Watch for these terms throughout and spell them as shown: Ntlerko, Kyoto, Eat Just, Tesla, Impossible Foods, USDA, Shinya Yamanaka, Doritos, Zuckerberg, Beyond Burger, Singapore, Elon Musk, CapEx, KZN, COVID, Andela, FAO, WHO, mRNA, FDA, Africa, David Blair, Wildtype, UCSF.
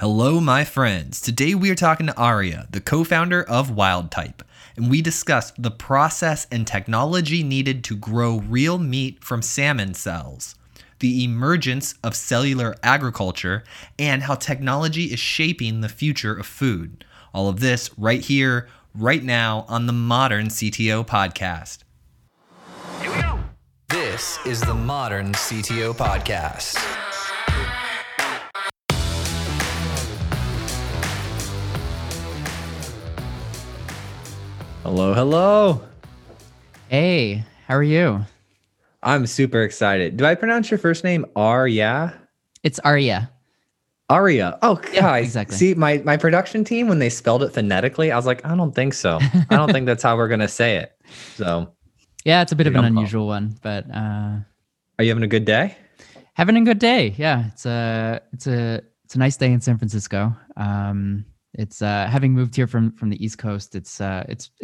Hello, my friends. Today we are talking to Aria, the co-founder of Wildtype, and we discussed the process and technology needed to grow real meat from salmon cells, the emergence of cellular agriculture, and how technology is shaping the future of food. All of this right here, right now on the Modern CTO Podcast. Here we go. This is the Modern CTO Podcast. Hello, hello. Hey, how are you? I'm super excited. Do I pronounce your first name Aria? It's Aria. Aria. Oh, yeah, God. Exactly. See, my production team, when they spelled it phonetically, I was like, I don't think so. I don't think that's how we're going to say it. So, yeah, it's a bit of an unusual one, but... Are you having a good day? Having a good day, yeah. It's a nice day in San Francisco. It's having moved here from the East Coast, it's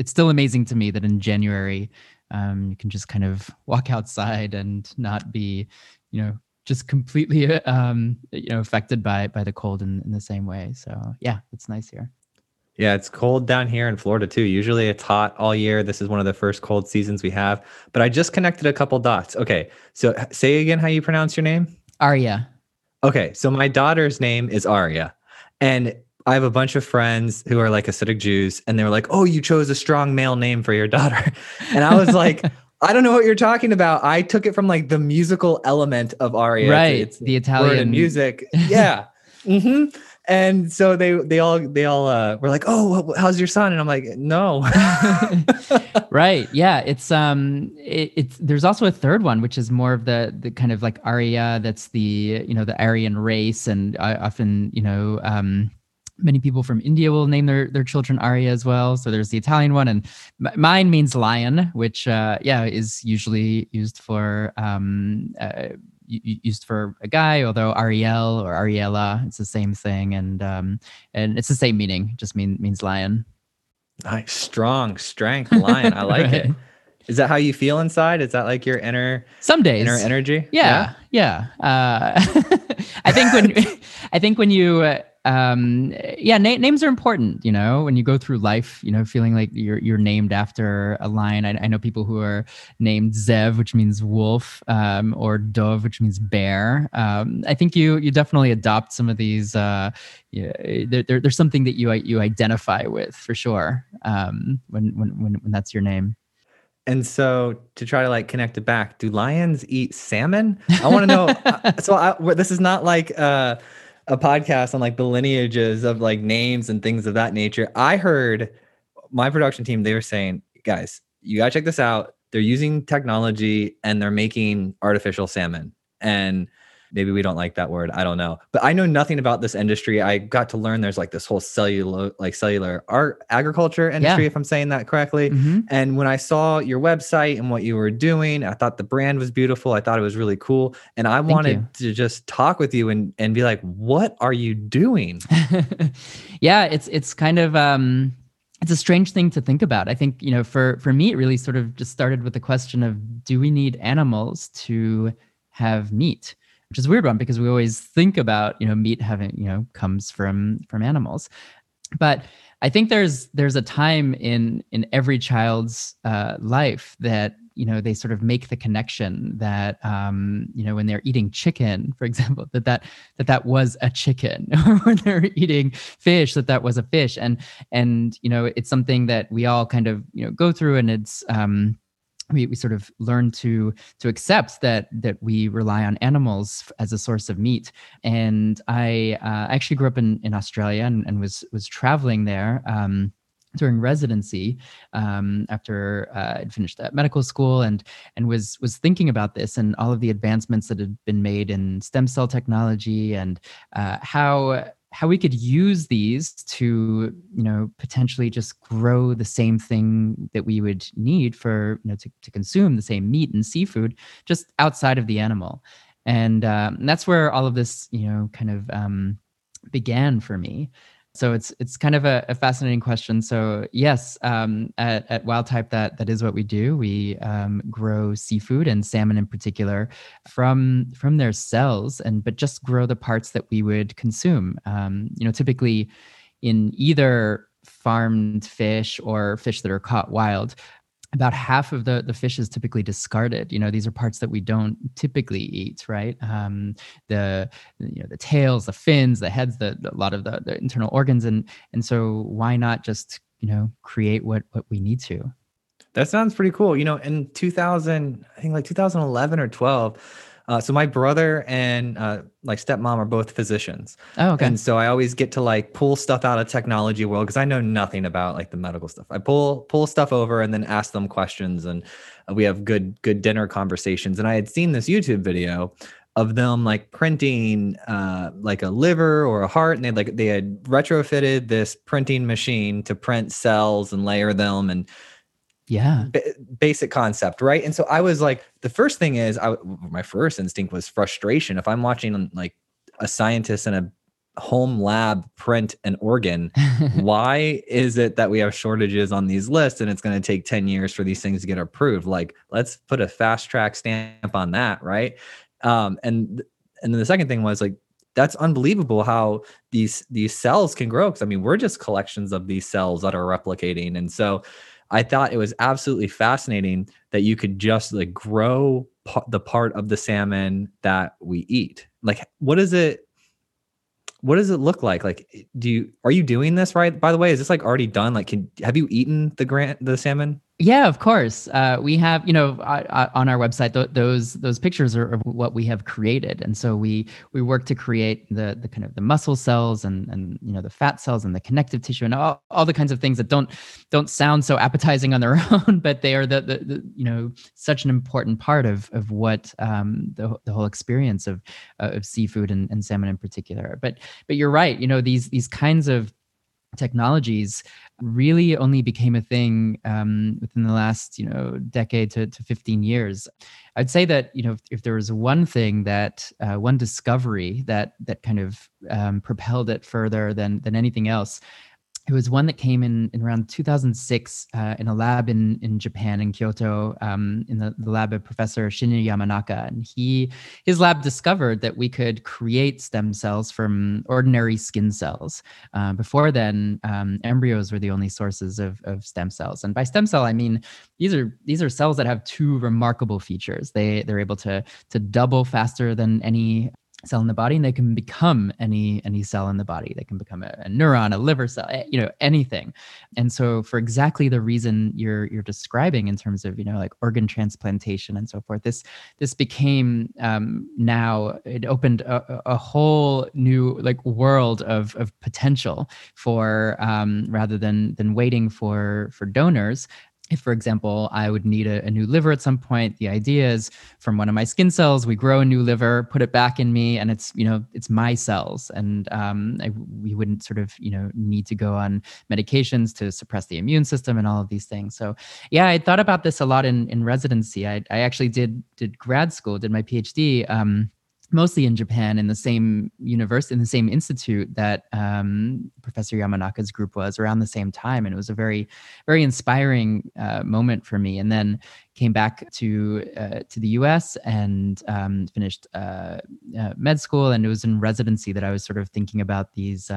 still amazing to me that in January, you can just kind of walk outside and not be, just completely, affected by the cold in the same way. So yeah, it's nice here. Yeah, it's cold down here in Florida too. Usually it's hot all year. This is one of the first cold seasons we have. But I just connected a couple dots. Okay, so say again how you pronounce your name. Aria. Okay, so my daughter's name is Aria, and I have a bunch of friends who are like Hasidic Jews, and they were like, oh, you chose a strong male name for your daughter. And I was like, I don't know what you're talking about. I took it from like the musical element of Aria. Right. It's the Italian music. Yeah. Mm-hmm. And so they all were like, oh, how's your son? And I'm like, no. Right. Yeah. It's, there's also a third one, which is more of the kind of like Aria. That's the, the Aryan race. And I often, many people from India will name their children Aria as well. So there's the Italian one, and mine means lion, which is usually used for a guy. Although Ariel or Ariella, it's the same thing, and it's the same meaning. Just means lion. Nice, strong, strength, lion. I like right. It. Is that how you feel inside? Is that like your inner energy? Yeah. I think when you. Names are important, when you go through life, feeling like you're named after a lion. I know people who are named Zev, which means wolf, or Dov, which means bear. I think you definitely adopt some of these, there's something that you identify with for sure. When that's your name. And so to try to like connect it back, do lions eat salmon? I want to know. This is not like, a podcast on like the lineages of like names and things of that nature. I heard my production team, they were saying, guys, you gotta check this out. They're using technology and they're making artificial salmon. And maybe we don't like that word. I don't know. But I know nothing about this industry. I got to learn there's like this whole cellular agriculture industry, yeah. If I'm saying that correctly. Mm-hmm. And when I saw your website and what you were doing, I thought the brand was beautiful. I thought it was really cool. And I wanted to just talk with you and be like, what are you doing? Yeah, it's kind of... It's a strange thing to think about. I think, for me, it really sort of just started with the question of, do we need animals to have meat? Which is a weird one because we always think about, meat having, comes from animals. But I think there's a time in every child's life that, they sort of make the connection that, when they're eating chicken, for example, that was a chicken, or when they're eating fish, that was a fish. And, it's something that we all kind of, go through, and it's, we sort of learn to accept that we rely on animals as a source of meat. And I actually grew up in Australia and was traveling there during residency after I'd finished medical school and was thinking about this and all of the advancements that had been made in stem cell technology and how we could use these to, potentially just grow the same thing that we would need for, to consume the same meat and seafood just outside of the animal. And that's where all of this, began for me. So it's kind of a fascinating question. So yes, at Wildtype, that is what we do. We grow seafood and salmon in particular from their cells, but just grow the parts that we would consume. Typically in either farmed fish or fish that are caught wild, about half of the fish is typically discarded. These are parts that we don't typically eat, right? The tails, the fins, the heads, a lot of the internal organs, and so why not just create what we need to? That sounds pretty cool. In 2011 or 12. So my brother and stepmom are both physicians. Oh, okay. And so I always get to pull stuff out of technology world because I know nothing about the medical stuff. I pull stuff over and then ask them questions, and we have good dinner conversations. And I had seen this YouTube video of them printing a liver or a heart, and they had retrofitted this printing machine to print cells and layer them and. Yeah. Basic concept, right? And so I was the first thing is, my first instinct was frustration. If I'm watching a scientist in a home lab print an organ, why is it that we have shortages on these lists and it's going to take 10 years for these things to get approved? Let's put a fast track stamp on that, right? And then the second thing was that's unbelievable how these cells can grow. Because we're just collections of these cells that are replicating. And so I thought it was absolutely fascinating that you could just grow the part of the salmon that we eat. What does it look like? Are you doing this right? By the way, is this already done? Have you eaten the salmon? Yeah, of course. We have, on our website, those pictures are of what we have created. And so we work to create the kind of the muscle cells and the fat cells and the connective tissue and all the kinds of things that don't sound so appetizing on their own, but they are the such an important part of what the whole experience of seafood and salmon in particular. But you're right, these kinds of technologies really only became a thing within the last decade to 15 years. I'd say that if there was one thing that one discovery that kind of propelled it further than anything else, it was one that came in around 2006 in a lab in Japan, in Kyoto, in the lab of Professor Shinya Yamanaka. And his lab discovered that we could create stem cells from ordinary skin cells. Before then, embryos were the only sources of stem cells. And by stem cell, I mean, these are cells that have two remarkable features. They're able to double faster than any cell in the body, and they can become any cell in the body. They can become a neuron, a liver cell, anything. And so for exactly the reason you're describing in terms of, organ transplantation and so forth, this became now, it opened a whole new world of potential for, rather than waiting for donors. If, for example, I would need a new liver at some point, the idea is from one of my skin cells, we grow a new liver, put it back in me, and it's my cells. And we wouldn't sort of, need to go on medications to suppress the immune system and all of these things. So yeah, I thought about this a lot in residency. I actually did grad school, did my PhD, mostly in Japan, in the same university, in the same institute that Professor Yamanaka's group was, around the same time. And it was a very, very inspiring moment for me. And then came back to the US and finished med school. And it was in residency that I was sort of thinking about these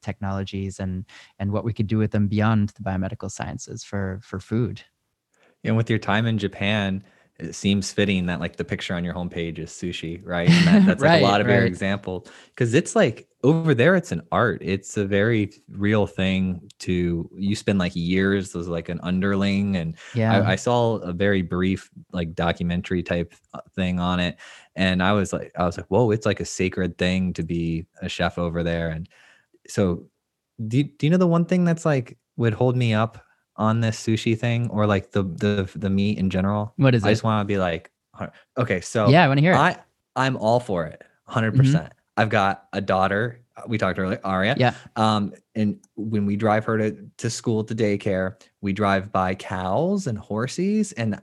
technologies and what we could do with them beyond the biomedical sciences for food. And with your time in Japan, it seems fitting that the picture on your homepage is sushi, right? And that's right, a lot of your example, because it's over there, it's an art. It's a very real thing to, you spend years as an underling. And yeah, I saw a very brief documentary type thing on it. And I was like, whoa, it's a sacred thing to be a chef over there. And so do you know the one thing that's would hold me up on this sushi thing, or the meat in general? What is it? I just want to be okay. So yeah, I want to hear it. I'm all for it. 100%. I've got a daughter. We talked earlier, Aria. Yeah. And when we drive her to school, to daycare, we drive by cows and horses and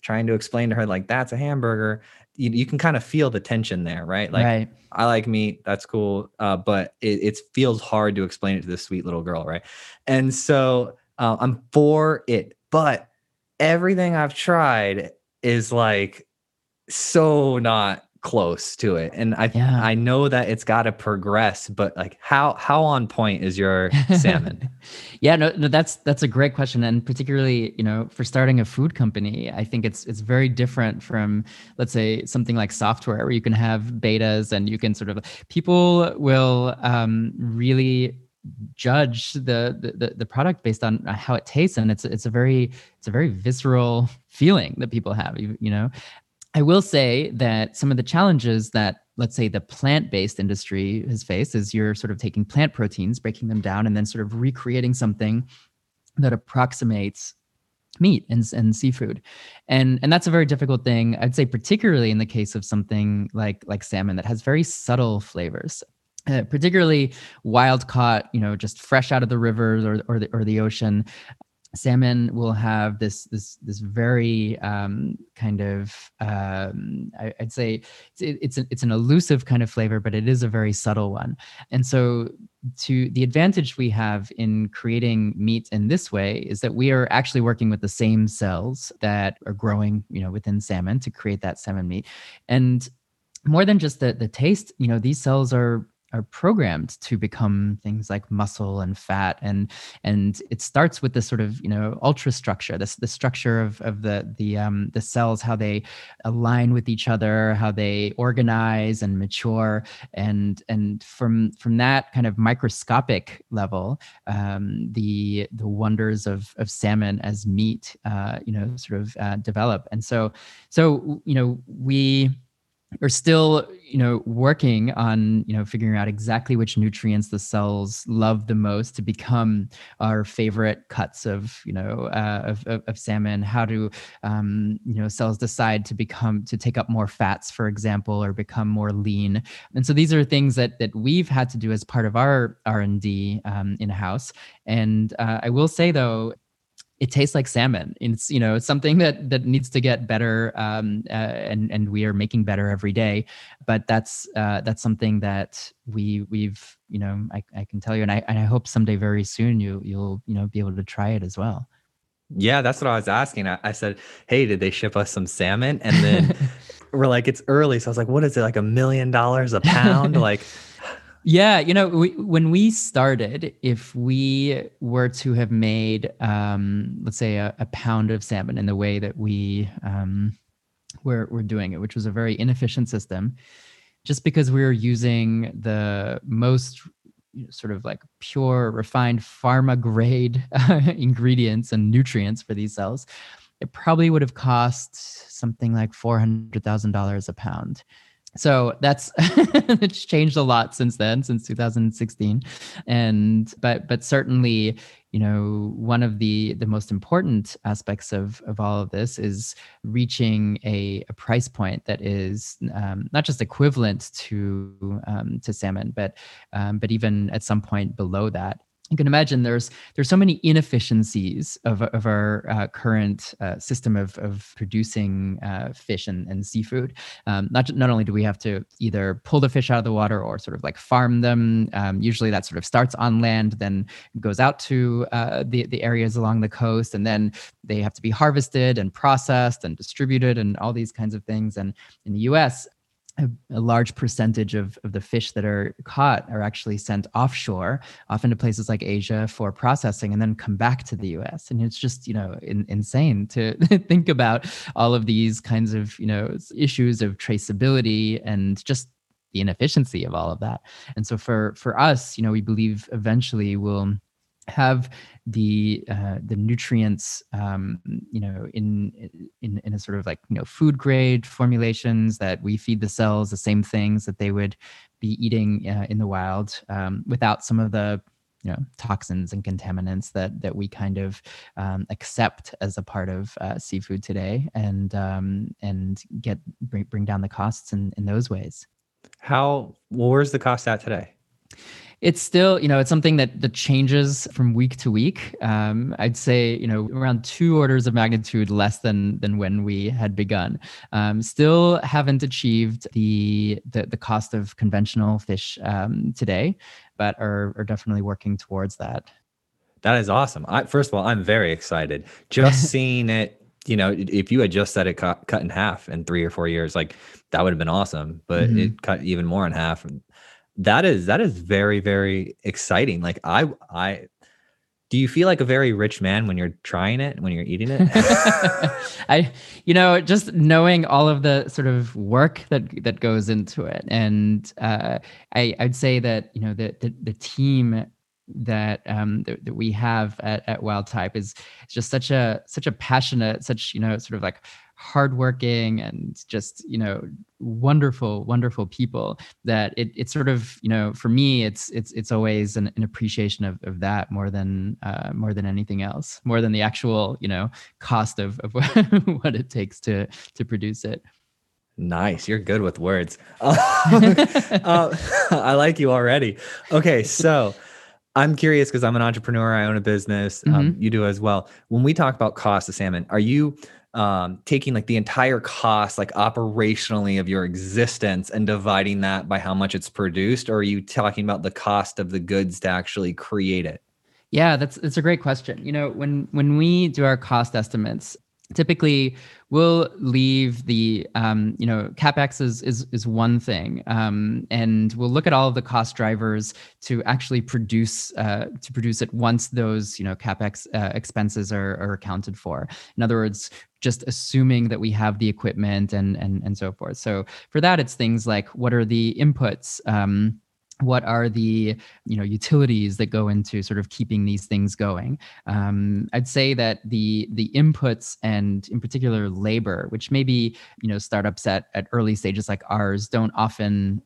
trying to explain to her, that's a hamburger. you can kind of feel the tension there, right? Like, right. I like meat, that's cool. But it feels hard to explain it to this sweet little girl, right? And so I'm for it, but everything I've tried is like so not close to it. And I know that it's got to progress, but like how on point is your salmon? Yeah, no, that's a great question. And particularly, for starting a food company, I think it's very different from, let's say, something like software where you can have betas and you can people will really judge the product based on how it tastes. And it's a very visceral feeling that people have, I will say that some of the challenges that, let's say, the plant-based industry has faced is you're sort of taking plant proteins, breaking them down, and then sort of recreating something that approximates meat and seafood. And that's a very difficult thing, I'd say, particularly in the case of something like salmon that has very subtle flavors. Particularly wild caught, just fresh out of the rivers or the ocean. Salmon will have this very I'd say it's an elusive kind of flavor, but it is a very subtle one. And so to the advantage we have in creating meat in this way is that we are actually working with the same cells that are growing, within salmon to create that salmon meat. And more than just the taste, these cells are programmed to become things like muscle and fat, and it starts with this sort of ultrastructure, the structure of the cells, how they align with each other, how they organize and mature, and from that kind of microscopic level, the wonders of salmon as meat, develop, and so we. Are still, working on, figuring out exactly which nutrients the cells love the most to become our favorite cuts of, of salmon. How do, cells decide to take up more fats, for example, or become more lean? And so these are things that we've had to do as part of our R&D in-house. And I will say though, it tastes like salmon. It's something that needs to get better, and we are making better every day. But that's something that we've I can tell you, and I hope someday very soon you'll be able to try it as well. Yeah, that's what I was asking. I said, hey, did they ship us some salmon? And then we're like, it's early, so I was like, what is it, like $1 million a pound? Like. Yeah, when we started, if we were to have made, let's say, a pound of salmon in the way that we were doing it, which was a very inefficient system, just because we were using the most sort of like pure, refined pharma grade ingredients and nutrients for these cells, it probably would have cost something like $400,000 a pound. So that's it's changed a lot since then, since 2016, but certainly, one of the most important aspects of all of this is reaching a price point that is not just equivalent to salmon, but even at some point below that. You can imagine there's so many inefficiencies of our current system of producing fish and seafood. Not only do we have to either pull the fish out of the water or sort of like farm them. Usually that sort of starts on land, then goes out to the areas along the coast, and then they have to be harvested and processed and distributed and all these kinds of things. And in the U.S., a large percentage of the fish that are caught are actually sent offshore, often to places like Asia for processing, and then come back to the US. And it's just, insane to think about all of these kinds of, issues of traceability and just the inefficiency of all of that. And so for us, we believe eventually we'll have the nutrients, in a sort of like, food grade formulations that we feed the cells, the same things that they would be eating in the wild, without some of the, toxins and contaminants that we kind of accept as a part of seafood today, and bring down the costs in those ways. Where's the cost at today? it's still, you know, it's something that changes from week to week. I'd say, you know, around 2 orders of magnitude less than when we had begun. Still haven't achieved the cost of conventional fish today, but are definitely working towards that. That is awesome. First of all, I'm very excited. Just seeing it, you know, if you had just said it cut in half in 3 or 4 years, like that would have been awesome, but mm-hmm. it cut even more in half. That is very, very exciting. Like I do you feel like a very rich man when you're trying it, when you're eating it? You know, just knowing all of the sort of work that goes into it. And I'd say that, you know, the team that we have at Wildtype is just such a passionate, such, you know, sort of like hardworking and just, you know, wonderful people that it's sort of, you know, for me, it's always an appreciation of that more than anything else, more than the actual, you know, cost of what it takes to produce it. Nice. You're good with words. I like you already. Okay. So I'm curious because I'm an entrepreneur. I own a business. Mm-hmm. You do as well. When we talk about cost of salmon, are you taking like the entire cost, like operationally of your existence and dividing that by how much it's produced? Or are you talking about the cost of the goods to actually create it? Yeah, that's a great question. You know, when we do our cost estimates, typically we'll leave the, you know, CapEx is one thing. And we'll look at all of the cost drivers to actually produce it once those, you know, CapEx expenses are accounted for. In other words, just assuming that we have the equipment and so forth. So for that, it's things like, what are the inputs? What are the, you know, utilities that go into sort of keeping these things going? I'd say that the inputs and in particular labor, which maybe, you know, startups at early stages like ours don't often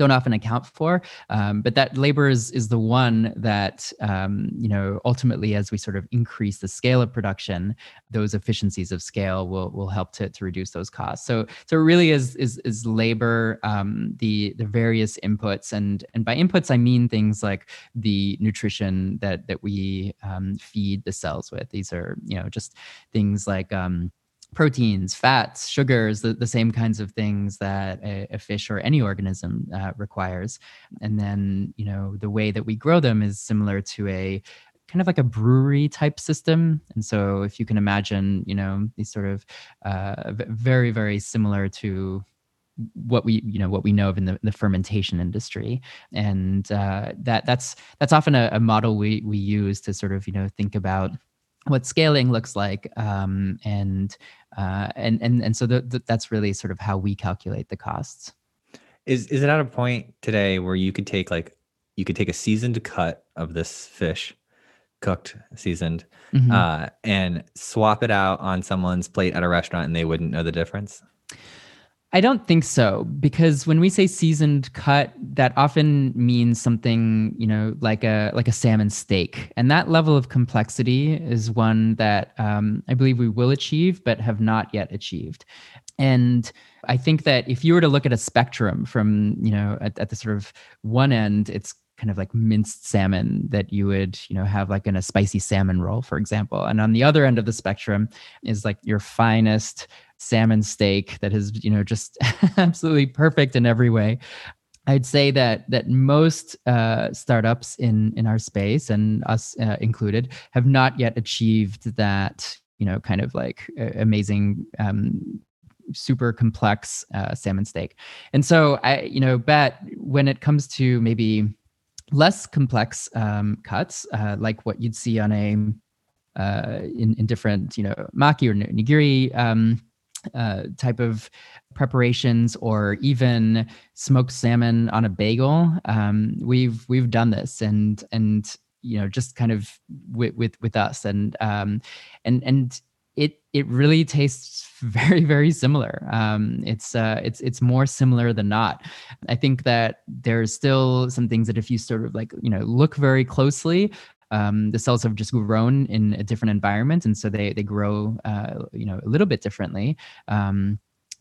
account for, but that labor is the one that, you know, ultimately, as we sort of increase the scale of production, those efficiencies of scale will help to reduce those costs. So it really is labor, the various inputs, and by inputs, I mean things like the nutrition that we feed the cells with. These are, you know, just things like proteins, fats, sugars, the same kinds of things that a fish or any organism requires. And then, you know, the way that we grow them is similar to a kind of like a brewery type system. And so if you can imagine, you know, these sort of very, very similar to what we know of in the fermentation industry. And that's often a model we use to sort of, you know, think about what scaling looks like, and so that's really sort of how we calculate the costs. Is it at a point today where you could take a seasoned cut of this fish, cooked, seasoned, mm-hmm. And swap it out on someone's plate at a restaurant and they wouldn't know the difference? I don't think so, because when we say seasoned cut, that often means something, you know, like a salmon steak. And that level of complexity is one that I believe we will achieve, but have not yet achieved. And I think that if you were to look at a spectrum from, you know, at the sort of one end, it's kind of like minced salmon that you would, you know, have like in a spicy salmon roll, for example. And on the other end of the spectrum is like your finest salmon steak that is, you know, just absolutely perfect in every way. I'd say that most startups in our space, and us included, have not yet achieved that, you know, kind of like amazing, super complex salmon steak. And so I, you know, bet when it comes to maybe less complex cuts, like what you'd see on a in different, you know, maki or nigiri type of preparations, or even smoked salmon on a bagel. We've done this, and you know, just kind of with us, and it really tastes very, very similar. It's more similar than not. I think that there's still some things that if you sort of like, you know, look very closely, the cells have just grown in a different environment, and so they grow, you know, a little bit differently.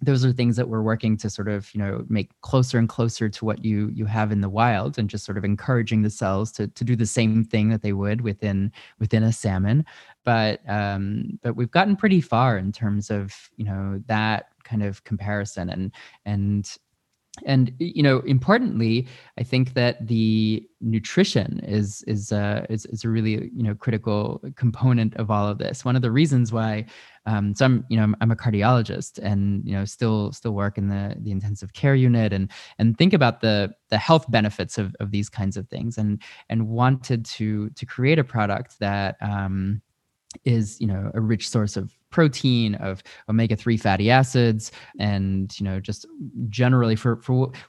those are things that we're working to sort of, you know, make closer and closer to what you have in the wild, and just sort of encouraging the cells to do the same thing that they would within a salmon. But we've gotten pretty far in terms of, you know, that kind of comparison, and you know, importantly, I think that the nutrition is a really, you know, critical component of all of this. One of the reasons why, so I'm a cardiologist, and, you know, still work in the intensive care unit, and think about the health benefits of these kinds of things, and wanted to create a product that is, you know, a rich source of protein, of omega-3 fatty acids, and, you know, just generally for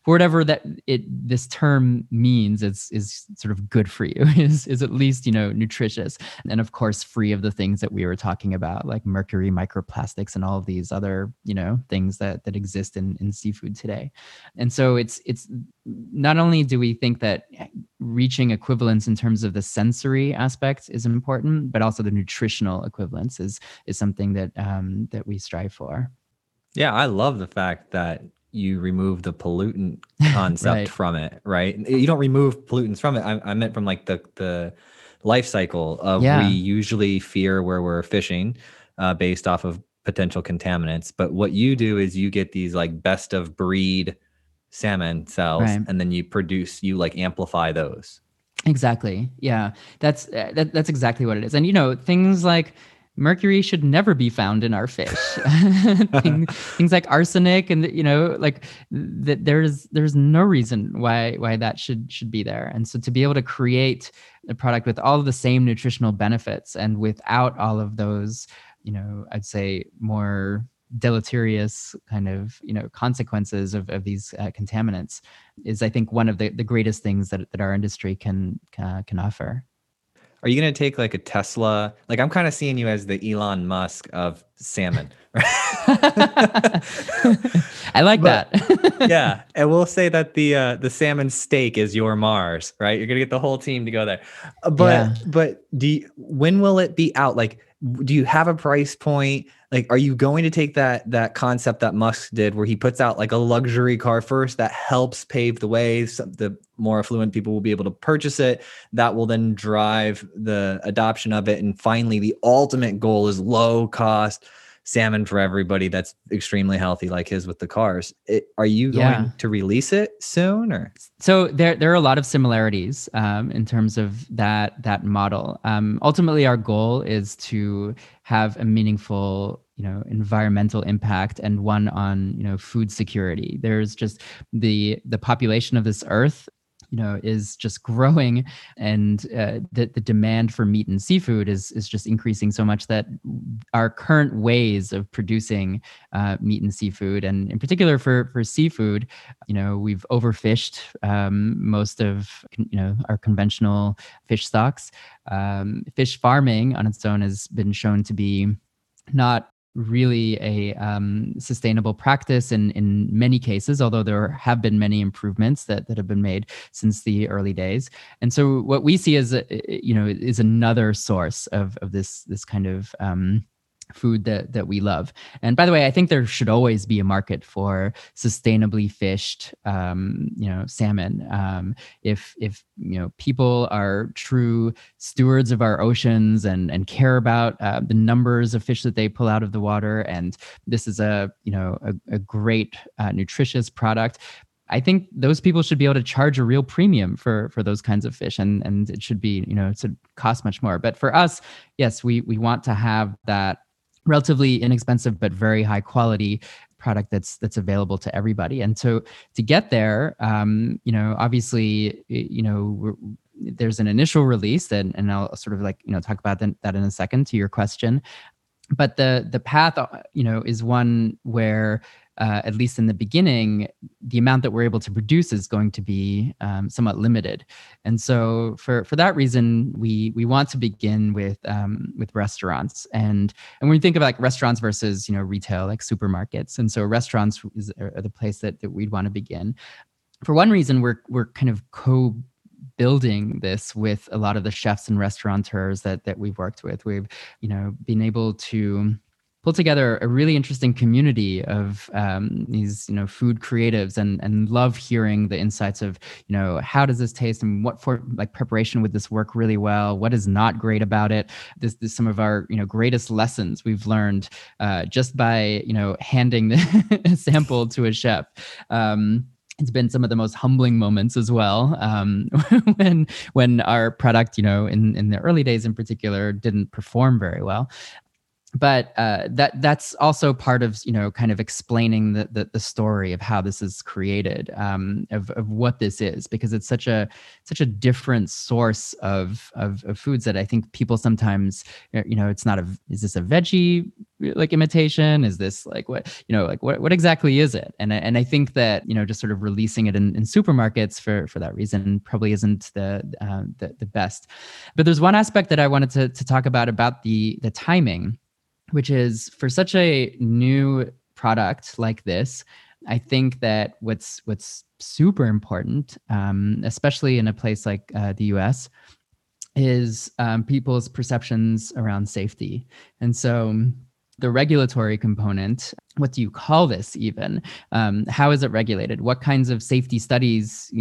whatever that this term means, is sort of good for you, is at least, you know, nutritious, and of course free of the things that we were talking about, like mercury, microplastics, and all of these other, you know, things that exist in seafood today. And so it's not only do we think that reaching equivalence in terms of the sensory aspects is important, but also the nutritional equivalence is something that we strive for. Yeah, I love the fact that you remove the pollutant concept right. from it, right? You don't remove pollutants from it. I meant from like the life cycle of yeah. We usually fear where we're fishing based off of potential contaminants. But what you do is you get these like best of breed salmon cells, right. and then you like amplify those. Exactly. Yeah, that's exactly what it is. And, you know, things like mercury should never be found in our fish. things like arsenic, and, you know, like there's no reason why that should be there. And so to be able to create a product with all of the same nutritional benefits and without all of those, you know, I'd say more deleterious kind of, you know, consequences of these contaminants is, I think, one of the greatest things that our industry can offer. Are you going to take like a Tesla? Like, I'm kind of seeing you as the Elon Musk of salmon. Right? I like that. Yeah. And we'll say that the salmon steak is your Mars, right? You're going to get the whole team to go there. But, yeah. But when will it be out? Like, do you have a price point? Like, are you going to take that concept that Musk did, where he puts out like a luxury car first that helps pave the way, so the more affluent people will be able to purchase it, that will then drive the adoption of it, and finally the ultimate goal is low cost salmon for everybody that's extremely healthy, like his with the cars. Are you going yeah. to release it soon? Or so there are a lot of similarities in terms of that model. Ultimately, our goal is to have a meaningful, you know, environmental impact, and one on, you know, food security. There's just the population of this earth, you know, is just growing, and the demand for meat and seafood is just increasing so much that our current ways of producing meat and seafood, and in particular for seafood, you know, we've overfished most of, you know, our conventional fish stocks. Fish farming on its own has been shown to be not really a sustainable practice in many cases, although there have been many improvements that have been made since the early days. And so what we see is, you know, is another source of this kind of food that we love. And by the way, I think there should always be a market for sustainably fished, you know, salmon. If you know, people are true stewards of our oceans and care about the numbers of fish that they pull out of the water, and this is a, you know, a great nutritious product, I think those people should be able to charge a real premium for those kinds of fish, and it should be, you know, it should cost much more. But for us, yes, we want to have that relatively inexpensive but very high quality product that's available to everybody. And so to get there, you know, obviously, you know, there's an initial release, and I'll sort of like, you know, talk about that in a second to your question. But the path, you know, is one where, at least in the beginning, the amount that we're able to produce is going to be somewhat limited. And so for that reason, we want to begin with restaurants. And when you think about like restaurants versus, you know, retail, like supermarkets. And so restaurants are the place that we'd want to begin. For one reason, we're kind of building this with a lot of the chefs and restaurateurs that we've worked with. We've, you know, been able to pulled together a really interesting community of these, food creatives, and love hearing the insights of, how does this taste and what preparation would this work really well? What is not great about it? This some of our, greatest lessons we've learned just by, handing the sample to a chef. It's been some of the most humbling moments as well, when our product, in the early days in particular, didn't perform very well. But that's also part of, kind of explaining the story of how this is created, of what this is, because it's such a different source of foods that I think people sometimes, it's not is this a veggie imitation? Is this what exactly is it? And I think that, just sort of releasing it in supermarkets for that reason probably isn't the best. But there's one aspect that I wanted to talk about the timing, which is for such a new product like this, I think that what's super important, especially in a place like the US, is people's perceptions around safety. And so the regulatory component, what do you call this even? How is it regulated? What kinds of safety studies,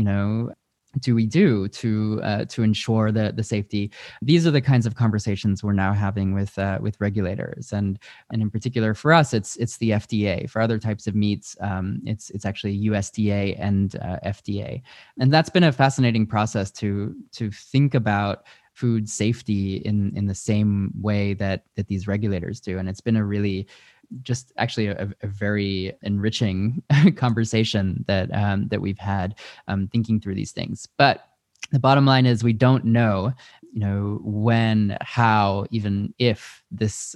do we do to ensure the safety? These are the kinds of conversations we're now having with regulators, and in particular for us, it's the FDA. For other types of meats, it's actually USDA and FDA, and that's been a fascinating process to think about food safety in the same way that these regulators do, and it's been a really a very enriching conversation that we've had, thinking through these things. But the bottom line is we don't know, when, how, even if this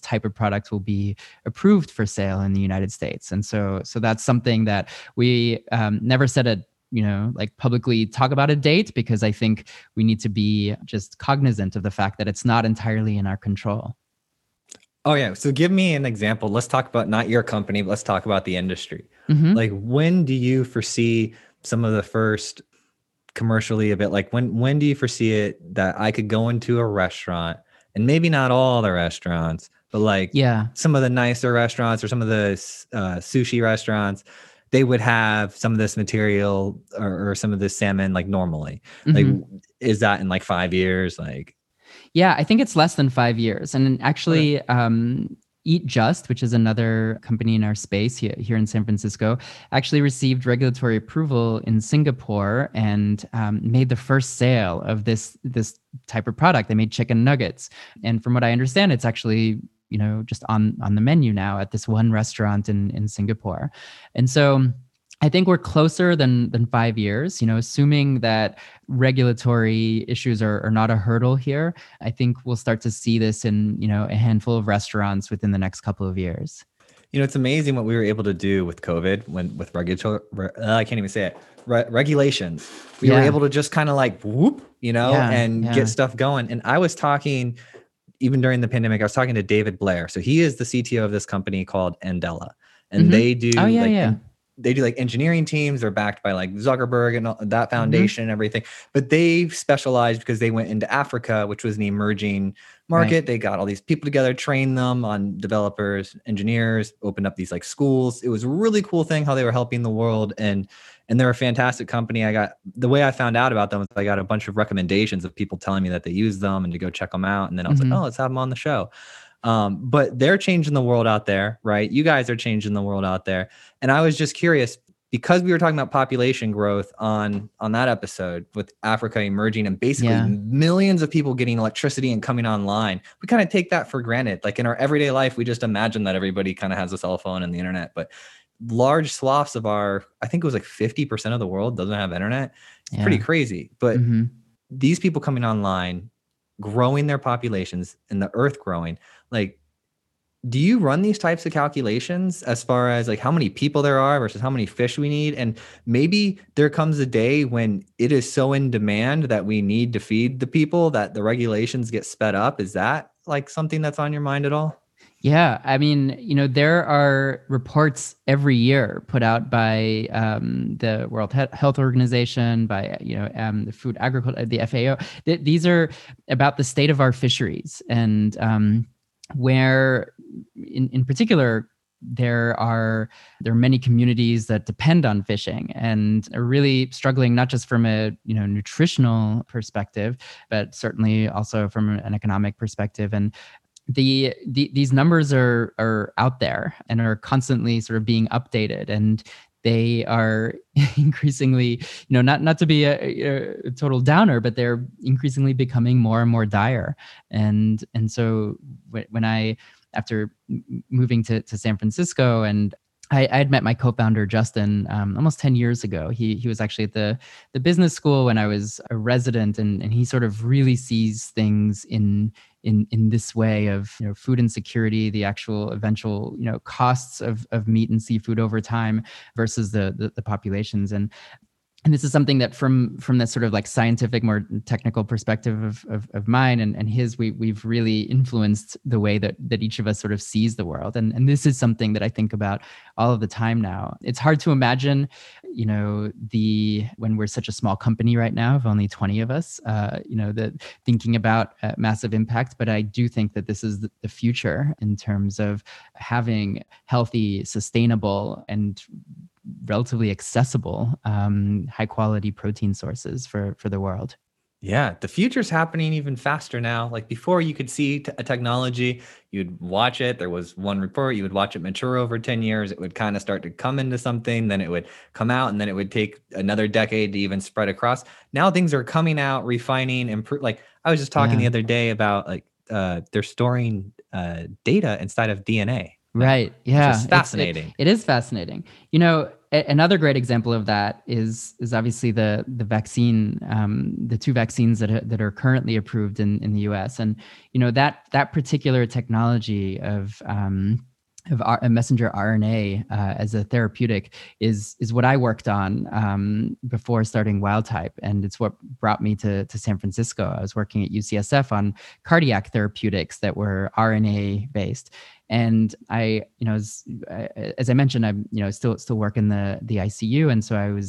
type of product will be approved for sale in the United States. And so that's something that we never set a publicly talk about a date, because I think we need to be just cognizant of the fact that it's not entirely in our control. Oh yeah. So give me an example. Let's talk about not your company, but let's talk about the industry. Mm-hmm. When do you foresee some of the first commercially of it? When do you foresee it that I could go into a restaurant, and maybe not all the restaurants, but some of the nicer restaurants or some of the sushi restaurants, they would have some of this material or some of this salmon normally. Mm-hmm. Is that in 5 years? Yeah, I think it's less than 5 years. And actually, Eat Just, which is another company in our space here in San Francisco, actually received regulatory approval in Singapore and made the first sale of this type of product. They made chicken nuggets. And from what I understand, it's actually, just on the menu now at this one restaurant in Singapore. And so I think we're closer than 5 years, assuming that regulatory issues are not a hurdle here. I think we'll start to see this in, a handful of restaurants within the next couple of years. It's amazing what we were able to do with COVID with regulatory, regulations. We were able to just kind of get stuff going. And I was talking, even during the pandemic, I was talking to David Blair. So he is the CTO of this company called Andela, and mm-hmm. they do They do engineering teams. They're backed by Zuckerberg and all, that foundation mm-hmm. and everything. But they specialized because they went into Africa, which was an emerging market. Right. They got all these people together, trained them on developers, engineers, opened up these schools. It was a really cool thing how they were helping the world. And they're a fantastic company. The way I found out about them is I got a bunch of recommendations of people telling me that they use them and to go check them out. And then I was mm-hmm. Let's have them on the show. But they're changing the world out there, right? You guys are changing the world out there. And I was just curious, because we were talking about population growth on that episode with Africa emerging and basically millions of people getting electricity and coming online. We kind of take that for granted. In our everyday life, we just imagine that everybody kind of has a cell phone and the internet, but large swaths of I think it was 50% of the world doesn't have internet. It's pretty crazy, but mm-hmm. these people coming online, growing their populations and the earth growing, do you run these types of calculations as far as how many people there are versus how many fish we need? And maybe there comes a day when it is so in demand that we need to feed the people that the regulations get sped up. Is that something that's on your mind at all? Yeah. I mean, there are reports every year put out by the World Health Organization, by, the Food Agriculture, the FAO. These are about the state of our fisheries and where in particular, there are many communities that depend on fishing and are really struggling, not just from a nutritional perspective, but certainly also from an economic perspective. And these numbers are out there and are constantly sort of being updated, and they are increasingly, not to be a total downer, but they're increasingly becoming more and more dire. And so when I, after moving to San Francisco, and I had met my co-founder, Justin, almost 10 years ago. He was actually at the business school when I was a resident, and he sort of really sees things in this way of food insecurity, the actual eventual costs of meat and seafood over time versus the populations. And this is something that from this sort of like scientific, more technical perspective of mine and his, we've really influenced the way that each of us sort of sees the world. And this is something that I think about all of the time now. It's hard to imagine, when we're such a small company right now, of only 20 of us, thinking about massive impact. But I do think that this is the future in terms of having healthy, sustainable, and relatively accessible, high quality protein sources for the world. Yeah. The future's happening even faster now. Like before, you could see a technology, you'd watch it. There was one report, you would watch it mature over 10 years. It would kind of start to come into something, then it would come out, and then it would take another decade to even spread across. Now things are coming out, refining, improve. Like I was just talking the other day about they're storing data inside of DNA. Right. Yeah. Which is fascinating. It is fascinating. Another great example of that is obviously the vaccine, the two vaccines that are currently approved in the US. And, that particular technology of messenger RNA as a therapeutic is what I worked on before starting Wildtype. And it's what brought me to San Francisco. I was working at UCSF on cardiac therapeutics that were RNA based. And I, as I mentioned, I'm, still work in the ICU. And so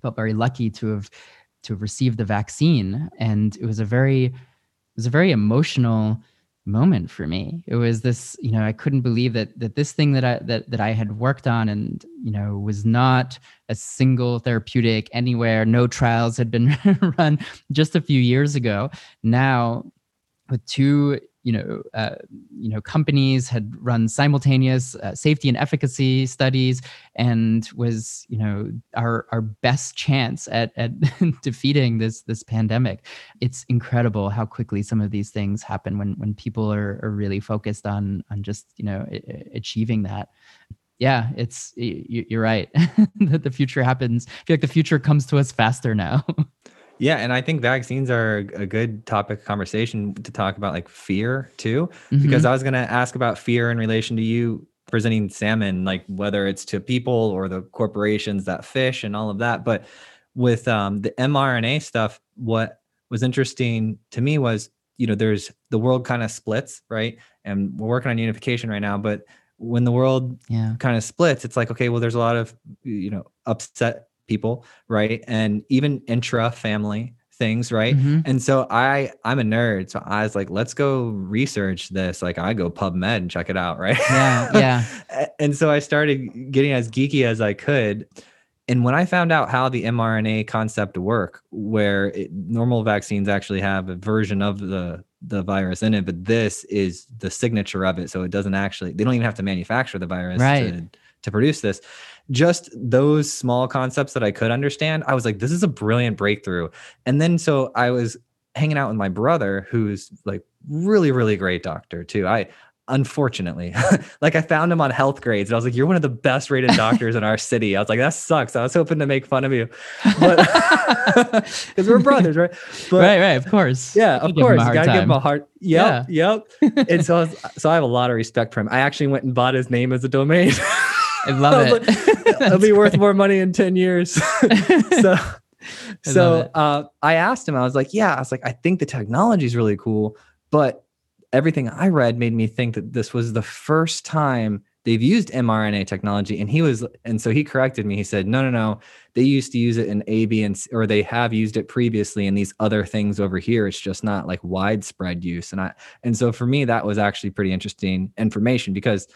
felt very lucky to have received the vaccine. And it was a very emotional moment for me. It was this, I couldn't believe that this thing that I had worked on and, was not a single therapeutic anywhere. No trials had been run just a few years ago. Now with two, companies had run simultaneous safety and efficacy studies, and was, our best chance at defeating this pandemic. It's incredible how quickly some of these things happen when people are really focused on just, achieving that. Yeah, you're right that the future happens. I feel like the future comes to us faster now. Yeah. And I think vaccines are a good topic of conversation to talk about, like fear too, because I was going to ask about fear in relation to you presenting salmon, like whether it's to people or the corporations that fish and all of that. But with the mRNA stuff, what was interesting to me was, there's the world kind of splits, right? And we're working on unification right now, but when the world kind of splits, it's like, okay, well, there's a lot of, upset people, right? And even intra-family things, right? And so I'm a nerd, so I was like, let's go research this. Like I go PubMed and check it out, right? Yeah. And so I started getting as geeky as I could. And when I found out how the mRNA concept work, where normal vaccines actually have a version of the virus in it, but this is the signature of it. So it doesn't actually, they don't even have to manufacture the virus to produce this. Just those small concepts that I could understand, I was like, this is a brilliant breakthrough. And then so I was hanging out with my brother, who's like really, really great doctor too. Unfortunately, like I found him on health grades and I was like, you're one of the best rated doctors in our city. I was like, that sucks. I was hoping to make fun of you, but because we're brothers, right? But, right. Of course. Yeah. Of course. You gotta give him a hard. Yep. And so I have a lot of respect for him. I actually went and bought his name as a domain. I love it. It'll be worth more money in 10 years. So I asked him, I was like, I think the technology is really cool, but everything I read made me think that this was the first time they've used mRNA technology. And so he corrected me. He said, no, they used to use it in A, B, and C, or they have used it previously in these other things over here. It's just not like widespread use. And so for me, that was actually pretty interesting information, because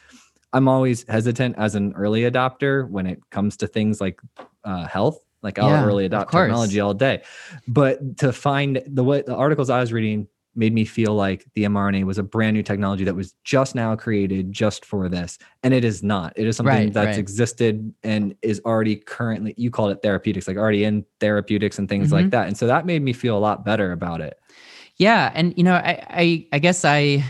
I'm always hesitant as an early adopter when it comes to things like health. Like I'll early adopt technology all day. But to find the articles I was reading made me feel like the mRNA was a brand new technology that was just now created just for this. And it is not. It is something that's existed and is already currently, you called it therapeutics, like already in therapeutics and things like that. And so that made me feel a lot better about it. Yeah. And, you know, I guess I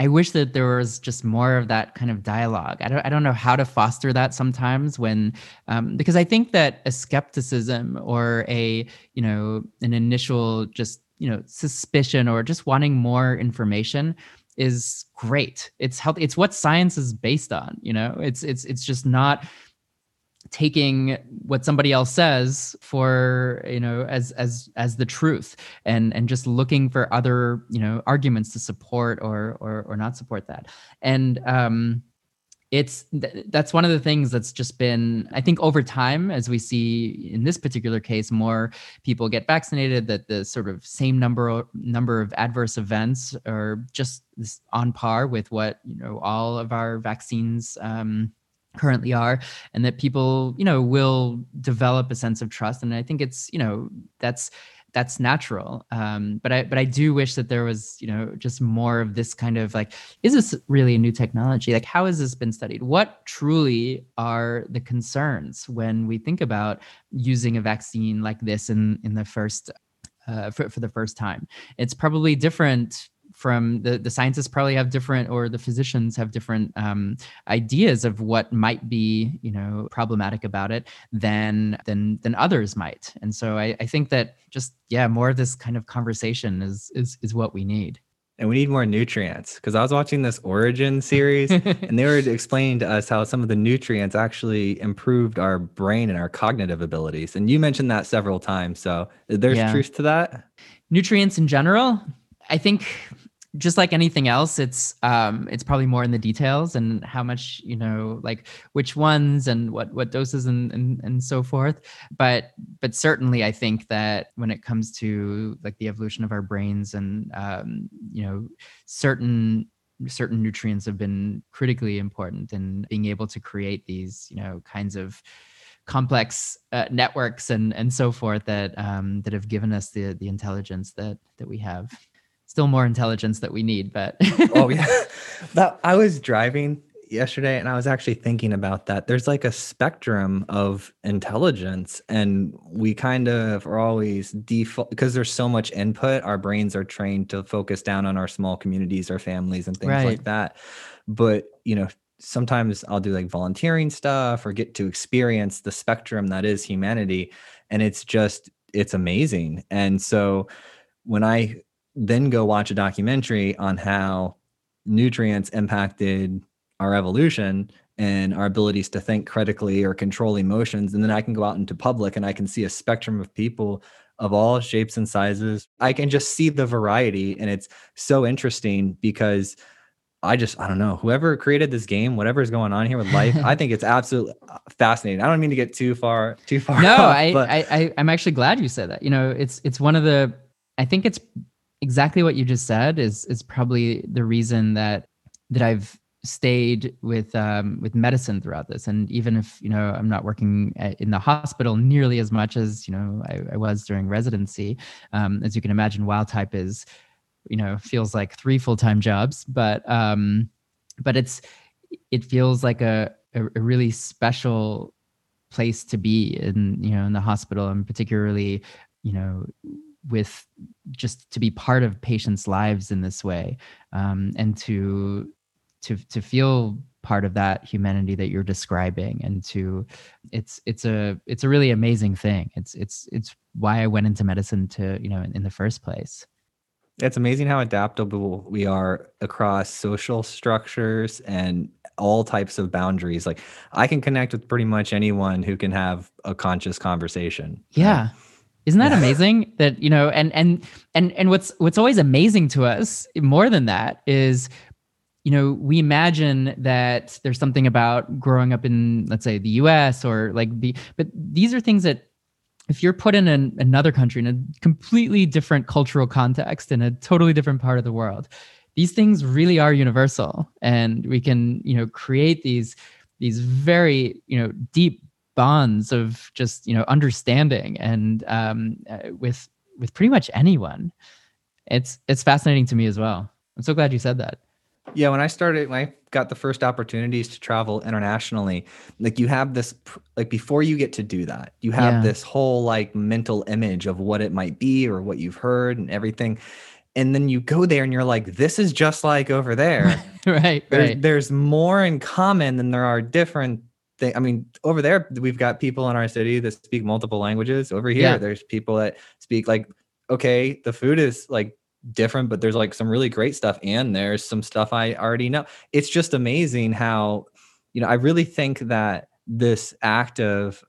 wish that there was just more of that kind of dialogue. I don't know how to foster that sometimes when, because I think that a skepticism or an initial just, suspicion or just wanting more information is great. It's healthy. It's what science is based on. It's just not taking what somebody else says for, as the truth and just looking for other, arguments to support or not support that. And, that's one of the things that's just been, I think over time, as we see in this particular case, more people get vaccinated, that the sort of same number of adverse events are just on par with what, all of our vaccines, currently are, and that people, will develop a sense of trust. And I think it's, that's natural. But I do wish that there was, just more of this kind of like, is this really a new technology? Like, how has this been studied? What truly are the concerns when we think about using a vaccine like this in the first, for the first time? It's probably different from the scientists probably have different, or the physicians have different ideas of what might be, problematic about it than others might. And so I think that just, more of this kind of conversation is what we need. And we need more nutrients, because I was watching this Origin series and they were explaining to us how some of the nutrients actually improved our brain and our cognitive abilities. And you mentioned that several times. So there's truth to that. Nutrients in general, I think, just like anything else, it's probably more in the details and how much, like which ones and what doses and so forth. But certainly I think that when it comes to like the evolution of our brains and, certain nutrients have been critically important in being able to create these, kinds of complex networks and so forth that have given us the intelligence that we have. Still more intelligence that we need, but I was driving yesterday and I was actually thinking about that. There's like a spectrum of intelligence, and we kind of are always default, because there's so much input, our brains are trained to focus down on our small communities, our families and things like that. But sometimes I'll do like volunteering stuff or get to experience the spectrum that is humanity, and it's amazing. And so when I then go watch a documentary on how nutrients impacted our evolution and our abilities to think critically or control emotions, and then I can go out into public and I can see a spectrum of people of all shapes and sizes. I can just see the variety, and it's so interesting because I don't know, whoever created this game, whatever's going on here with life, I think it's absolutely fascinating. I don't mean to get too far. No, I'm actually glad you said that. It's one of the, I think it's exactly what you just said is probably the reason that I've stayed with medicine throughout this. And even if, I'm not working in the hospital nearly as much as, I was during residency, as you can imagine, Wildtype is, feels like 3 full-time jobs, but it feels like a really special place to be in, in the hospital, and particularly, with just to be part of patients' lives in this way, and to feel part of that humanity that you're describing, and it's a really amazing thing. It's why I went into medicine to, in the first place. It's amazing how adaptable we are across social structures and all types of boundaries. Like I can connect with pretty much anyone who can have a conscious conversation. Yeah. Isn't that amazing that, and what's always amazing to us more than that is you know, we imagine that there's something about growing up in, let's say, the US or like the, but these are things that if you're put in another country in a completely different cultural context in a totally different part of the world, these things really are universal, and we can, you know, create these very, you know, deep bonds of just, you know, understanding and with pretty much anyone. It's fascinating to me as well. I'm so glad you said that. Yeah, when I got the first opportunities to travel internationally, like you have this, like before you get to do that, you have this whole like mental image of what it might be or what you've heard and everything. And then you go there and you're like, this is just like over there. Right. There's more in common than there are different things. I mean, over there, we've got people in our city that speak multiple languages. Over here, there's people that speak like, okay, the food is like different, but there's like some really great stuff. And there's some stuff I already know. It's just amazing how, you know, I really think that this act of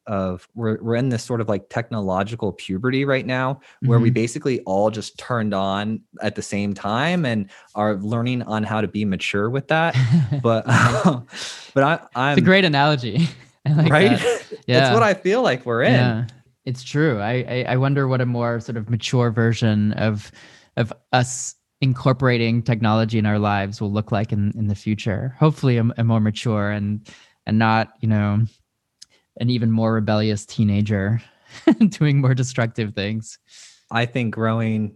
we're in this sort of like technological puberty right now, where we basically all just turned on at the same time and are learning on how to be mature with that. But it's a great analogy. I like that. Yeah. That's what I feel like we're in. Yeah. It's true. I wonder what a more sort of mature version of us incorporating technology in our lives will look like in the future. Hopefully a more mature and not, you know, an even more rebellious teenager doing more destructive things. I think growing,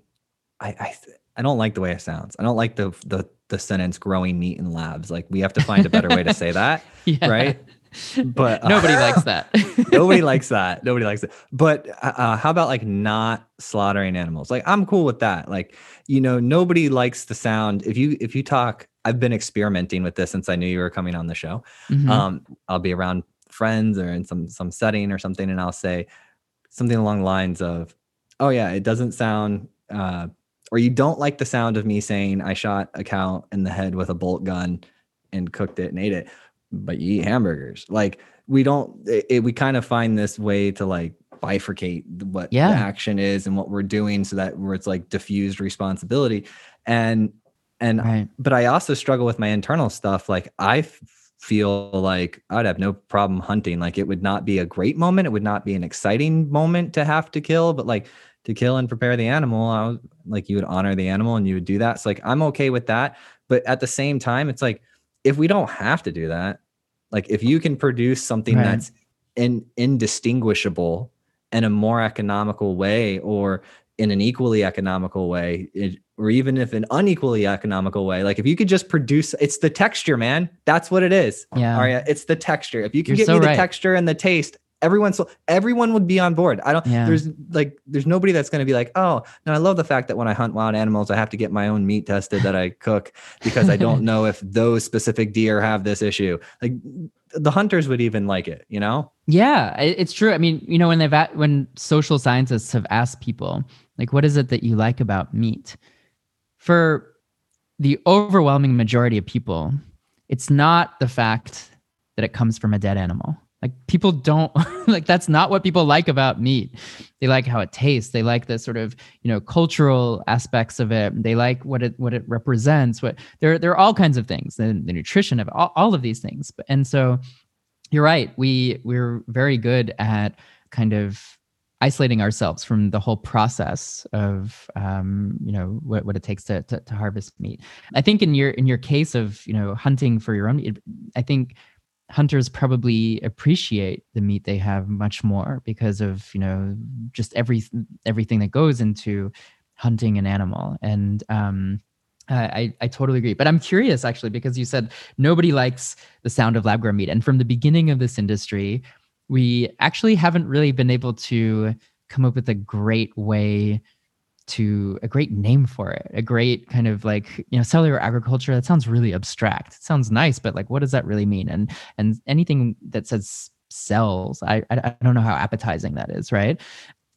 I don't like the way it sounds. I don't like the sentence growing meat in labs. Like we have to find a better way to say that, right? But nobody likes that. Nobody likes it. But how about like not slaughtering animals? Like I'm cool with that. Like, you know, nobody likes the sound. If you talk, I've been experimenting with this since I knew you were coming on the show. I'll be around friends or in some setting or something, and I'll say something along the lines of, "Oh yeah, it doesn't sound," or you don't like the sound of me saying I shot a cow in the head with a bolt gun and cooked it and ate it, but you eat hamburgers. Like we kind of find this way to like bifurcate what the action is and what we're doing, so that where it's like diffused responsibility. And but I also struggle with my internal stuff. Like I feel like I'd have no problem hunting. Like it would not be a great moment. It would not be an exciting moment to have to kill, but like to kill and prepare the animal, I was like, you would honor the animal and you would do that. So like, I'm okay with that. But at the same time, it's like, if we don't have to do that, like if you can produce something that's indistinguishable in a more economical way, or in an equally economical way, or even if an unequally economical way, like if you could just produce, it's the texture, man. That's what it is. Yeah. Aria, it's the texture. If you can get me the texture and the taste, everyone would be on board. There's nobody that's going to be like, oh, no, I love the fact that when I hunt wild animals, I have to get my own meat tested that I cook because I don't know if those specific deer have this issue. Like the hunters would even like it, you know? Yeah, it's true. I mean, you know, when social scientists have asked people, like, what is it that you like about meat? For the overwhelming majority of people, it's not the fact that it comes from a dead animal. Like people don't like, that's not what people like about meat. They like how it tastes. They like the sort of, you know, cultural aspects of it. They like what it represents, there are all kinds of things, the nutrition of it, all of these things. And so you're right. We're very good at kind of isolating ourselves from the whole process of, you know, what it takes to harvest meat. I think in your case of, you know, hunting for your own, I think hunters probably appreciate the meat they have much more because of, you know, just everything that goes into hunting an animal. And I totally agree. But I'm curious, actually, because you said nobody likes the sound of lab-grown meat. And from the beginning of this industry, we actually haven't really been able to come up with a great name for it, a great kind of like, you know, cellular agriculture. That sounds really abstract. It sounds nice, but like, what does that really mean? And anything that says cells, I don't know how appetizing that is, right?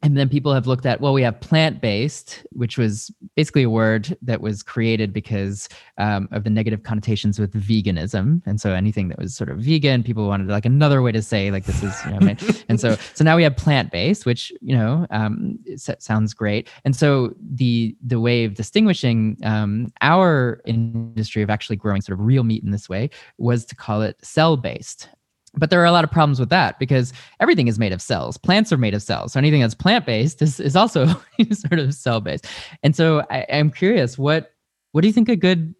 And then people have looked at, well, we have plant-based, which was basically a word that was created because of the negative connotations with veganism. And so anything that was sort of vegan, people wanted like another way to say like, this is, you know, and so now we have plant-based, which, you know, sounds great. And so the way of distinguishing our industry of actually growing sort of real meat in this way was to call it cell-based. But there are a lot of problems with that because everything is made of cells. Plants are made of cells. So anything that's plant-based is also sort of cell-based. And so I'm curious, what do you think a good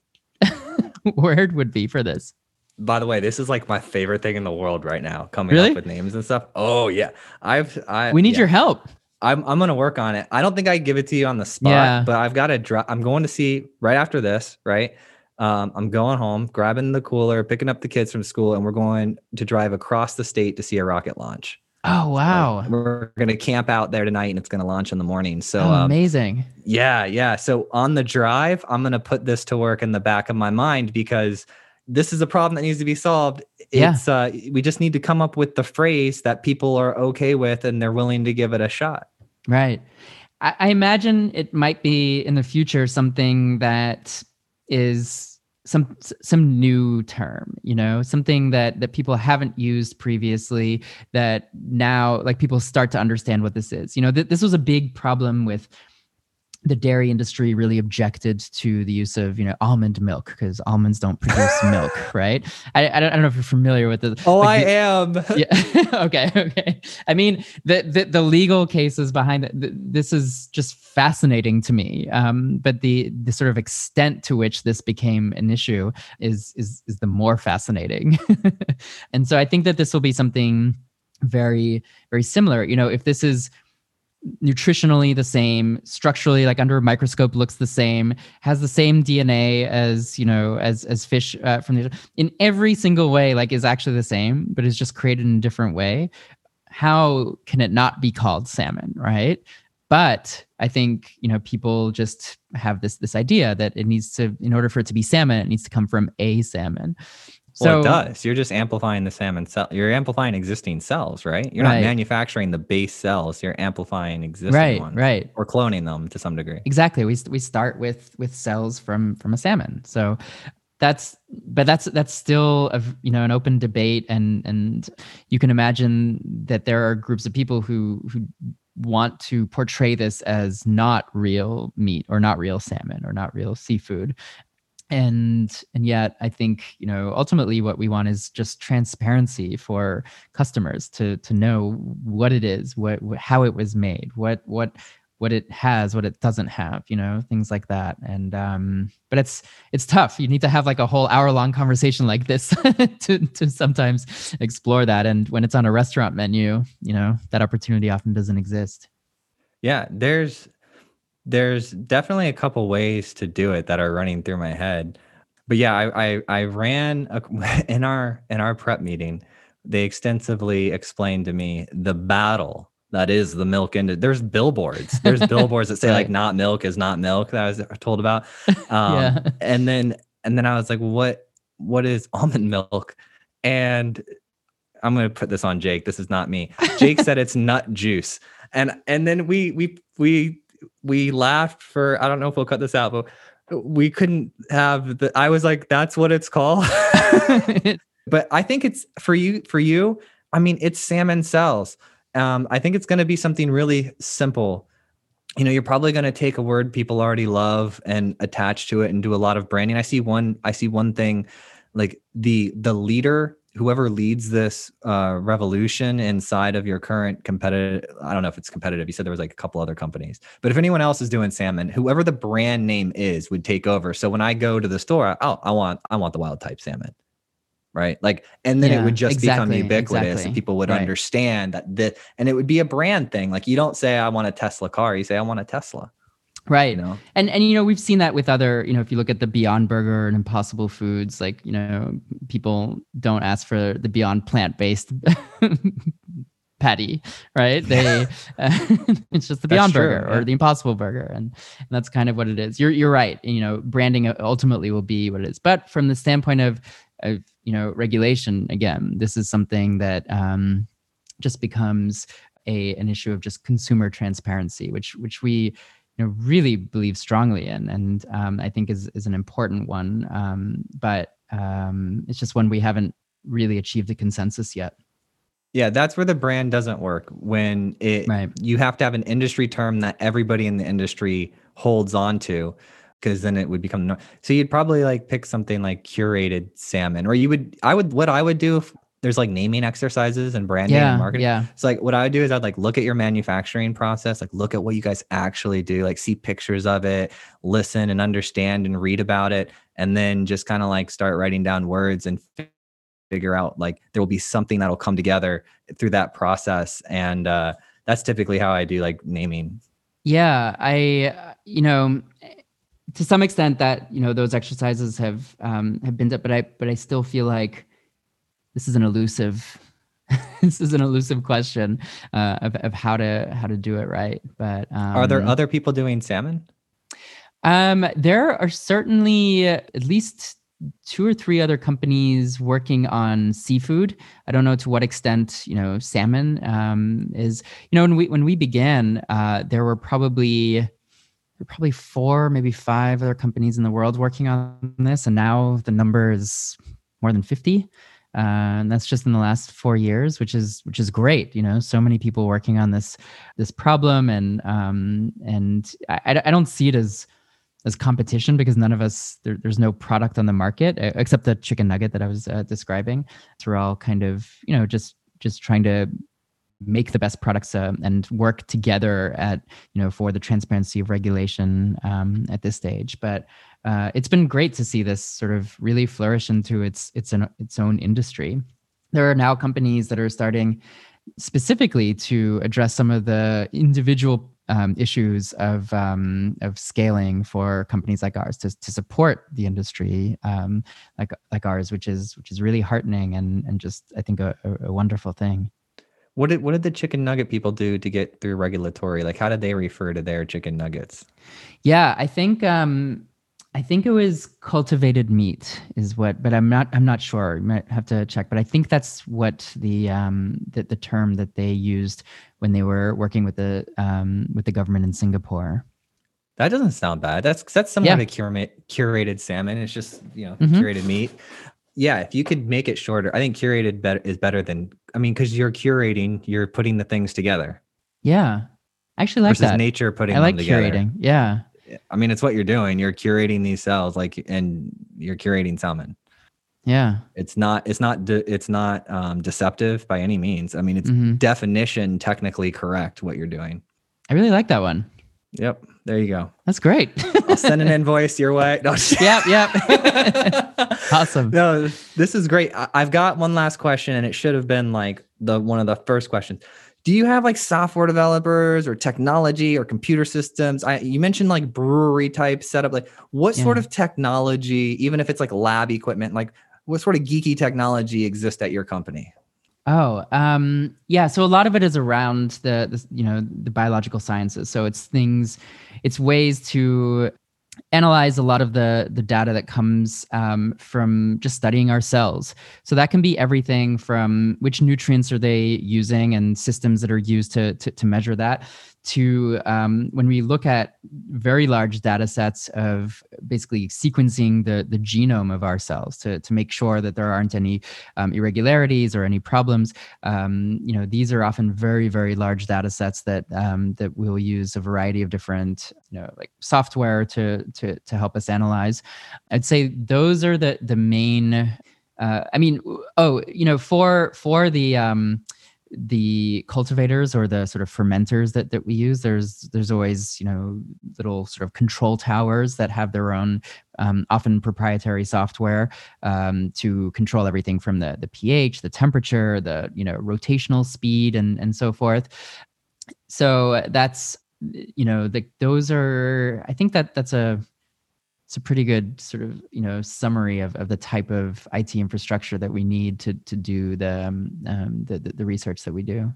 word would be for this? By the way, this is like my favorite thing in the world right now, coming up with names and stuff. Oh yeah. We need your help. I'm going to work on it. I don't think I can give it to you on the spot, but I've got to I'm going to see right after this, right? I'm going home, grabbing the cooler, picking up the kids from school, and we're going to drive across the state to see a rocket launch. Oh, wow. So we're going to camp out there tonight, and it's going to launch in the morning. So amazing. Yeah. So on the drive, I'm going to put this to work in the back of my mind because this is a problem that needs to be solved. It's we just need to come up with the phrase that people are okay with and they're willing to give it a shot. Right. I imagine it might be in the future something that is some new term, you know, something that people haven't used previously, that now like people start to understand what this is. You know, this was a big problem with the dairy industry. Really objected to the use of, you know, almond milk because almonds don't produce milk, right? I don't know if you're familiar with this. Oh, like I am. Yeah. Okay. I mean, the legal cases behind it, this is just fascinating to me. But the sort of extent to which this became an issue is the more fascinating. And so I think that this will be something very, very similar. You know, if this is nutritionally the same, structurally, like under a microscope, looks the same, has the same DNA as, you know, as fish from the, in every single way, like is actually the same, but it's just created in a different way. How can it not be called salmon, right? But I think, you know, people just have this idea that it needs to, in order for it to be salmon, it needs to come from a salmon. Well, it does. You're just amplifying the salmon cell. You're amplifying existing cells, right? You're not manufacturing the base cells. You're amplifying existing ones, right? Or cloning them to some degree. Exactly. We start with cells from a salmon. So that's still an open debate, and you can imagine that there are groups of people who want to portray this as not real meat or not real salmon or not real seafood. And yet I think, you know, ultimately what we want is just transparency for customers to know what it is, how it was made, what it has, what it doesn't have, you know, things like that. And but it's tough. You need to have like a whole hour-long conversation like this to sometimes explore that. And when it's on a restaurant menu, you know, that opportunity often doesn't exist. Yeah, There's definitely a couple ways to do it that are running through my head, but yeah, I ran in our prep meeting. They extensively explained to me the battle that is the milk industry. There's billboards that say like "not milk is not milk" that I was told about, yeah. and then I was like, what is almond milk? And I'm gonna put this on Jake. This is not me. Jake said it's nut juice, and then we laughed for, I don't know if we'll cut this out, but we couldn't have I was like, that's what it's called. But I think it's for you. I mean, it's salmon cells. I think it's going to be something really simple. You know, you're probably going to take a word people already love and attach to it and do a lot of branding. I see one thing, like the leader, whoever leads this revolution inside of your current competitive, I don't know if it's competitive. You said there was like a couple other companies, but if anyone else is doing salmon, whoever the brand name is would take over. So when I go to the store, I want the Wildtype salmon, right? Like, and then it would just become ubiquitous, and people would understand that and it would be a brand thing. Like, you don't say I want a Tesla car, you say I want a Tesla. Right. You know? And, you know, we've seen that with other, you know, if you look at the Beyond Burger and Impossible Foods, like, you know, people don't ask for the Beyond Plant-Based patty, right? They, it's just the Beyond Burger or the Impossible Burger. And that's kind of what it is. You're right. You know, branding ultimately will be what it is. But from the standpoint of you know, regulation, again, this is something that just becomes an issue of just consumer transparency, which we really believe strongly in, and I think is an important one. But it's just one we haven't really achieved a consensus yet. Yeah, that's where the brand doesn't work, when you have to have an industry term that everybody in the industry holds on to, because then it would become, so you'd probably like pick something like curated salmon, or what I would do if there's like naming exercises and branding and marketing. Yeah. So like what I would do is I'd like look at your manufacturing process, like look at what you guys actually do, like see pictures of it, listen and understand and read about it, and then just kind of like start writing down words and figure out like there will be something that'll come together through that process. And that's typically how I do like naming. Yeah, to some extent that, those exercises have been done, but I still feel like this is an elusive, question of how to do it right. But are there other people doing salmon? There are certainly at least 2 or 3 other companies working on seafood. I don't know to what extent, salmon is, when we began, there were probably 4, maybe 5 other companies in the world working on this. And now the number is more than 50. And that's just in the last 4 years, which is great. So many people working on this problem, and I don't see it as competition, because none of us, there's no product on the market except the chicken nugget that I was describing. So we're all kind of, just trying to make the best products and work together at, for the transparency of regulation at this stage. But it's been great to see this sort of really flourish into its own industry. There are now companies that are starting specifically to address some of the individual issues of scaling for companies like ours to support the industry like ours, which is really heartening and just, I think, a wonderful thing. What did the chicken nugget people do to get through regulatory? Like, how did they refer to their chicken nuggets? Yeah, I think it was cultivated meat is what, but I'm not sure. You might have to check, but I think that's what the term that they used when they were working with the government in Singapore. That doesn't sound bad. That's somewhat of curated salmon. It's just, curated meat. Yeah, if you could make it shorter, I think curated is better than, because you're curating, you're putting the things together. Yeah, I actually like that. Versus nature putting them together. I like curating, yeah. It's what you're doing. You're curating these cells, and you're curating salmon. Yeah. It's not deceptive by any means. It's definition technically correct what you're doing. I really like that one. Yep. There you go. That's great. I'll send an invoice your way. No, yep. Awesome. No, this is great. I've got one last question, and it should have been like one of the first questions. Do you have like software developers or technology or computer systems? You mentioned like brewery type setup. Like, what sort of technology, even if it's like lab equipment, like what sort of geeky technology exists at your company? Oh, yeah. So a lot of it is around the biological sciences. So it's ways to analyze a lot of the data that comes from just studying our cells. So that can be everything from which nutrients are they using and systems that are used to measure that, to when we look at very large data sets of basically sequencing the genome of our cells to make sure that there aren't any irregularities or any problems. These are often very, very large data sets that we'll use a variety of different, software to help us analyze. I'd say those are the main, for the cultivators or the sort of fermenters that we use, there's always, little sort of control towers that have their own often proprietary software to control everything from the pH, the temperature, the, rotational speed and so forth. So that's, those are, I think that's it's a pretty good sort of, summary of the type of IT infrastructure that we need to do the research that we do.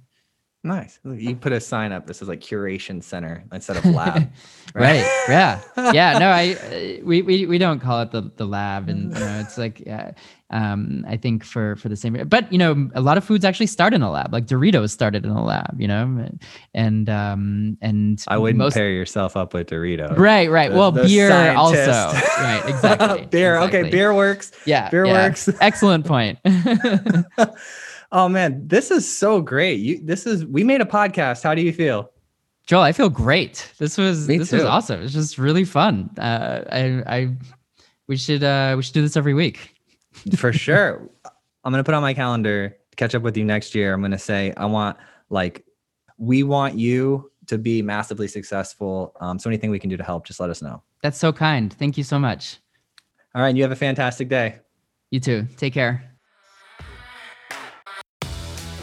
Nice. You put a sign up that says like curation center instead of lab. Right. Right. Yeah. Yeah. No, we don't call it the lab, and you know, it's like, I think for the same, but you know, a lot of foods actually start in a lab, like Doritos started in a lab, you know, and I wouldn't pair yourself up with Doritos. Right. Right. Well, the beer scientist. Also. Right. Exactly. Beer. Exactly. Okay. Beer works. Yeah. Beer works. Excellent point. Oh man, this is so great. We made a podcast. How do you feel? Joel, I feel great. This was awesome. It's just really fun. We should do this every week. For sure. I'm going to put on my calendar to catch up with you next year. I'm going to say, we want you to be massively successful. So anything we can do to help, just let us know. That's so kind. Thank you so much. All right. You have a fantastic day. You too. Take care.